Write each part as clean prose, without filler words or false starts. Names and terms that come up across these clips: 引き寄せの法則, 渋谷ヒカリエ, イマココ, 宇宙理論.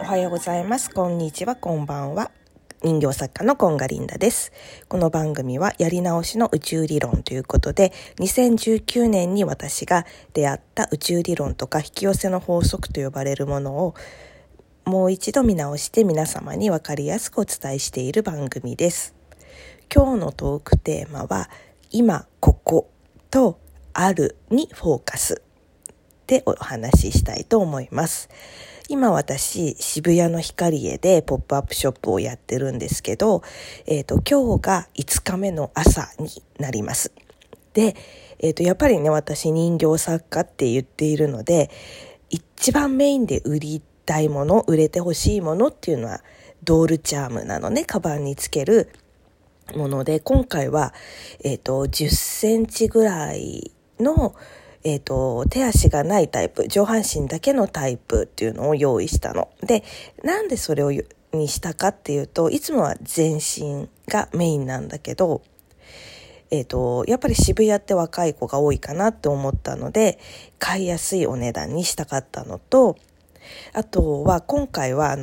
おはようございます。こんにちは。こんばんは。人形作家のこんがりんだです。この番組はやり直しの宇宙理論ということで、2019年に私が出会った宇宙理論とか引き寄せの法則と呼ばれるものをもう一度見直して皆様に分かりやすくお伝えしている番組です。今日のトークテーマは、今こことあるにフォーカスでお話ししたいと思います。今私渋谷のヒカリエでポップアップショップをやってるんですけど、今日が5日目の朝になります。で、やっぱりね、私人形作家って言っているので、一番メインで売りたいもの、売れてほしいものっていうのはドールチャームなのね、カバンにつけるもので、今回は、10センチぐらいの手足がないタイプ、上半身だけのタイプっていうのを用意したの。で、なんでそれにしたかっていうと、いつもは全身がメインなんだけど、やっぱり渋谷って若い子が多いかなって思ったので、買いやすいお値段にしたかったのと、あとは今回は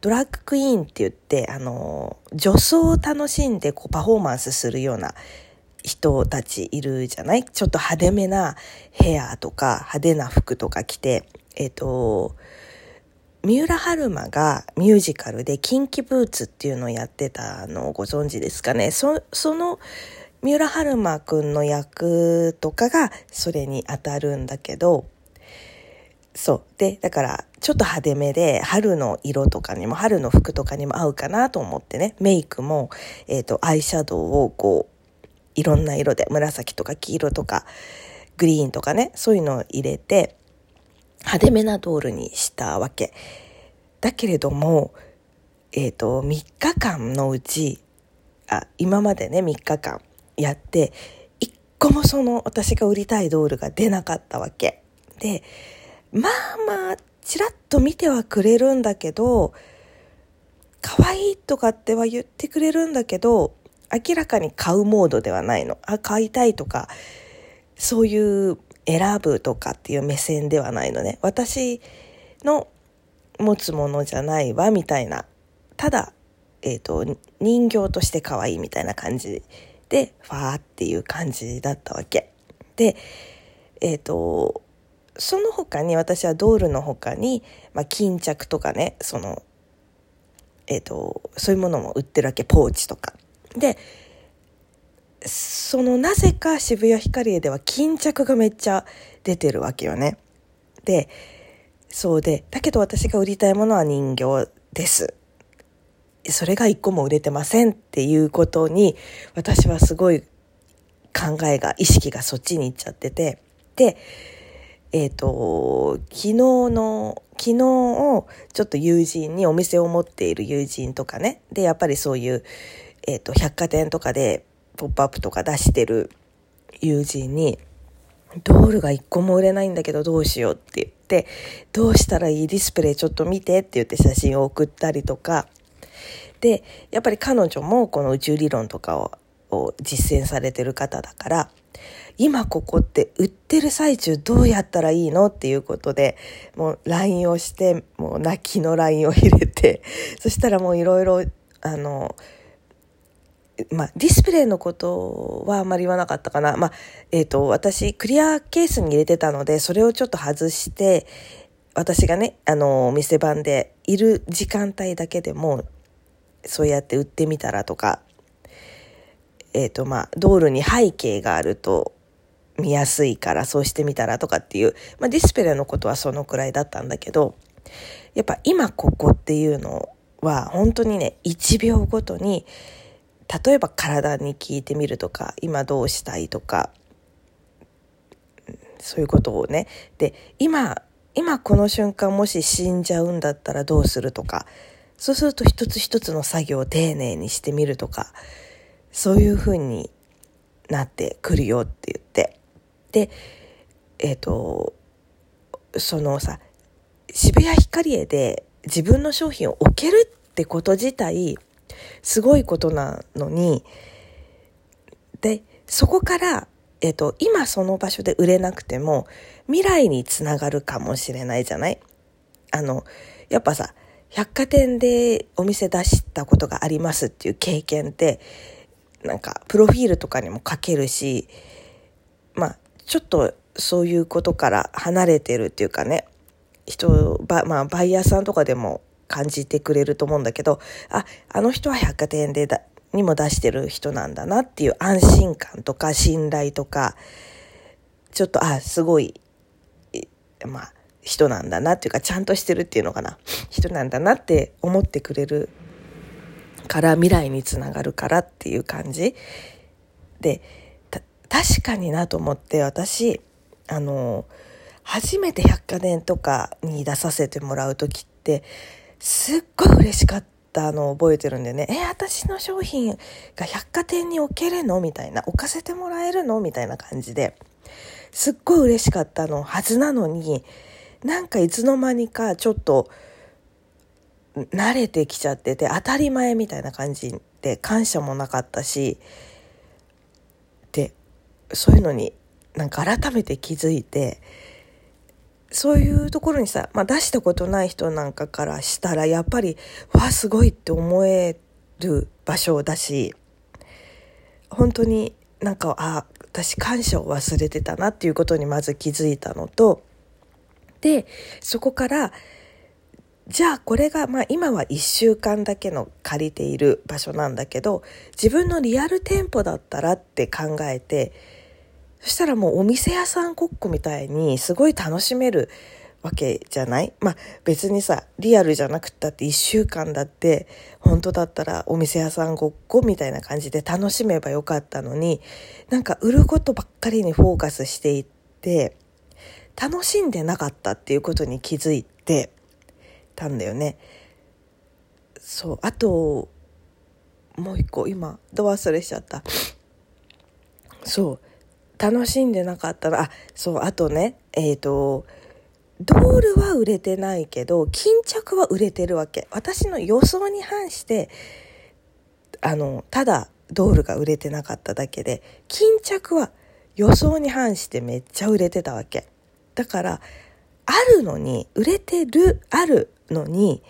ドラッグクイーンって言って、女装を楽しんでこうパフォーマンスするような人たちいるじゃない？ちょっと派手めなヘアとか派手な服とか着て、三浦春馬がミュージカルでキンキブーツっていうのをやってたのをご存知ですかね。その三浦春馬くんの役とかがそれに当たるんだけど、そう。で、だからちょっと派手めで春の色とかにも春の服とかにも合うかなと思ってね、メイクも、アイシャドウをこう、いろんな色で紫とか黄色とかグリーンとかね、そういうのを入れて派手めなドールにしたわけだけれども、3日間のうち今までね3日間やって1個もその私が売りたいドールが出なかったわけで、まあちらっと見てはくれるんだけど、可愛いとかっては言ってくれるんだけど、明らかに買うモードではないの。買いたいとか、そういう選ぶとかっていう目線ではないのね。私の持つものじゃないわみたいな。ただ、人形として可愛いみたいな感じで、ファーっていう感じだったわけ。で、その他に私はドールの他に、巾着とかね、そういうものも売ってるわけ、ポーチとか。で、なぜか渋谷ヒカリエでは巾着がめっちゃ出てるわけよね。で、そうで、だけど私が売りたいものは人形です。それが一個も売れてませんっていうことに、私はすごい考えが、意識がそっちに行っちゃってて。で、昨日ちょっと友人にお店を持っている友人とかね、で、やっぱりそういう、百貨店とかでポップアップとか出してる友人に、ドールが一個も売れないんだけどどうしようって言って、どうしたらいい？ディスプレイちょっと見てって言って写真を送ったりとか。で、やっぱり彼女もこの宇宙理論とかを実践されてる方だから、今ここって売ってる最中どうやったらいいのっていうことで、もう LINE をして、もう泣きの LINE を入れて、そしたらもういろいろ、ディスプレイのことはあまり言わなかったかな。私、クリアケースに入れてたので、それをちょっと外して、私がね、店番でいる時間帯だけでも、そうやって売ってみたらとか、ドールに背景があると見やすいから、そうしてみたらとかっていう、ディスプレイのことはそのくらいだったんだけど、やっぱ今ここっていうのは、本当にね、1秒ごとに、例えば体に聞いてみるとか、今どうしたいとか、そういうことをね。で、今この瞬間もし死んじゃうんだったらどうするとか、そうすると一つ一つの作業を丁寧にしてみるとか、そういう風になってくるよって言って。で、渋谷ヒカリエで自分の商品を置けるってこと自体、すごいことなのに、で、そこから、今その場所で売れなくても未来につながるかもしれないじゃない。やっぱさ、百貨店でお店出したことがありますっていう経験ってなんかプロフィールとかにも書けるし、ちょっとそういうことから離れてるっていうかね、バイヤーさんとかでも感じてくれると思うんだけど、あの人は百貨店でにも出してる人なんだなっていう安心感とか信頼とか、ちょっとすごい人なんだなっていうか、ちゃんとしてるっていうのかな、人なんだなって思ってくれるから未来につながるからっていう感じで、確かになと思って、私初めて百貨店とかに出させてもらう時ってすっごい嬉しかったのを覚えてるんでね、私の商品が百貨店に置けるのみたいな、置かせてもらえるのみたいな感じですっごい嬉しかったのはずなのに、なんかいつの間にかちょっと慣れてきちゃってて当たり前みたいな感じで、感謝もなかったし、でそういうのになんか改めて気づいて、そういうところにさ、出したことない人なんかからしたらやっぱりすごいって思える場所だし、本当になんか私感謝を忘れてたなっていうことにまず気づいたのと、でそこからじゃあこれが、今は1週間だけの借りている場所なんだけど、自分のリアル店舗だったらって考えて、そしたらもうお店屋さんごっこみたいにすごい楽しめるわけじゃない。別にさ、リアルじゃなくったって1週間だって本当だったらお店屋さんごっこみたいな感じで楽しめばよかったのに、なんか売ることばっかりにフォーカスしていって楽しんでなかったっていうことに気づいてたんだよね。あともう一個今ど忘れしちゃった。楽しんでなかったら、あとね、ドールは売れてないけど巾着は売れてるわけ。私の予想に反してただドールが売れてなかっただけで、巾着は予想に反してめっちゃ売れてたわけだから、売れてるあるのに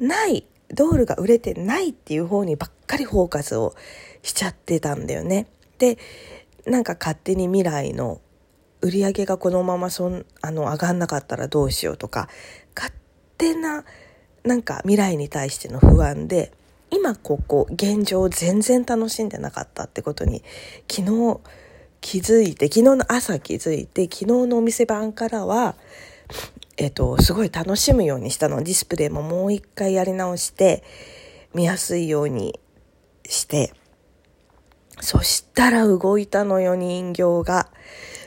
ないドールが売れてないっていう方にばっかりフォーカスをしちゃってたんだよね。でなんか勝手に未来の売り上げがこのまま上がんなかったらどうしようとか、勝手ななんか未来に対しての不安で、今現状全然楽しんでなかったってことに昨日の朝気づいて、昨日のお店番からはすごい楽しむようにしたの。ディスプレイももう一回やり直して見やすいようにして、そしたら動いたのよ、人形が。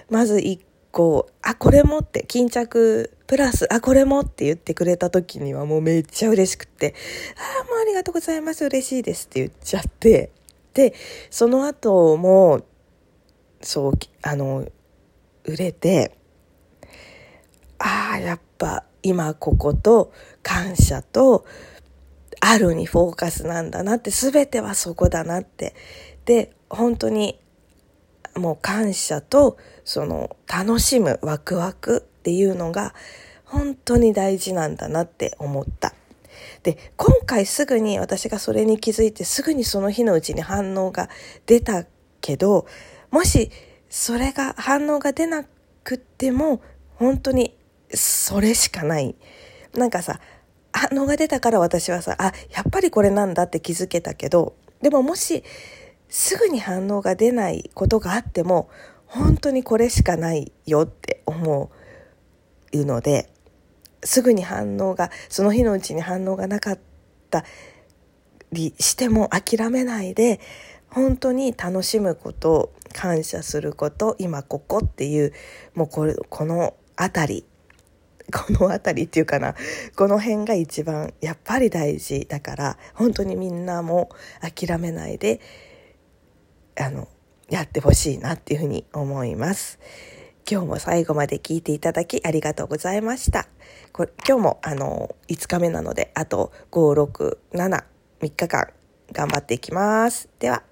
まず1個これもって、巾着プラスこれもって言ってくれた時にはもうめっちゃ嬉しくって、もうありがとうございます、嬉しいですって言っちゃって、でその後も売れて、やっぱ今ここと感謝とあるにフォーカスなんだなって、全てはそこだなって。で本当にもう感謝と楽しむワクワクっていうのが本当に大事なんだなって思った。で今回すぐに私がそれに気づいて、すぐにその日のうちに反応が出たけど、もしそれが反応が出なくても本当にそれしかない。なんかさ、反応が出たから私はさ、やっぱりこれなんだって気づけたけど、でももしすぐに反応が出ないことがあっても本当にこれしかないよって思うので、すぐにその日のうちに反応がなかったりしても諦めないで、本当に楽しむこと、感謝すること、今ここっていう、もうこの辺りっていうかな、この辺が一番やっぱり大事だから、本当にみんなも諦めないでやってほしいなっていうふうに思います。今日も最後まで聞いていただきありがとうございました。今日も5日目なので、あと5、6、7、3日間頑張っていきます。では。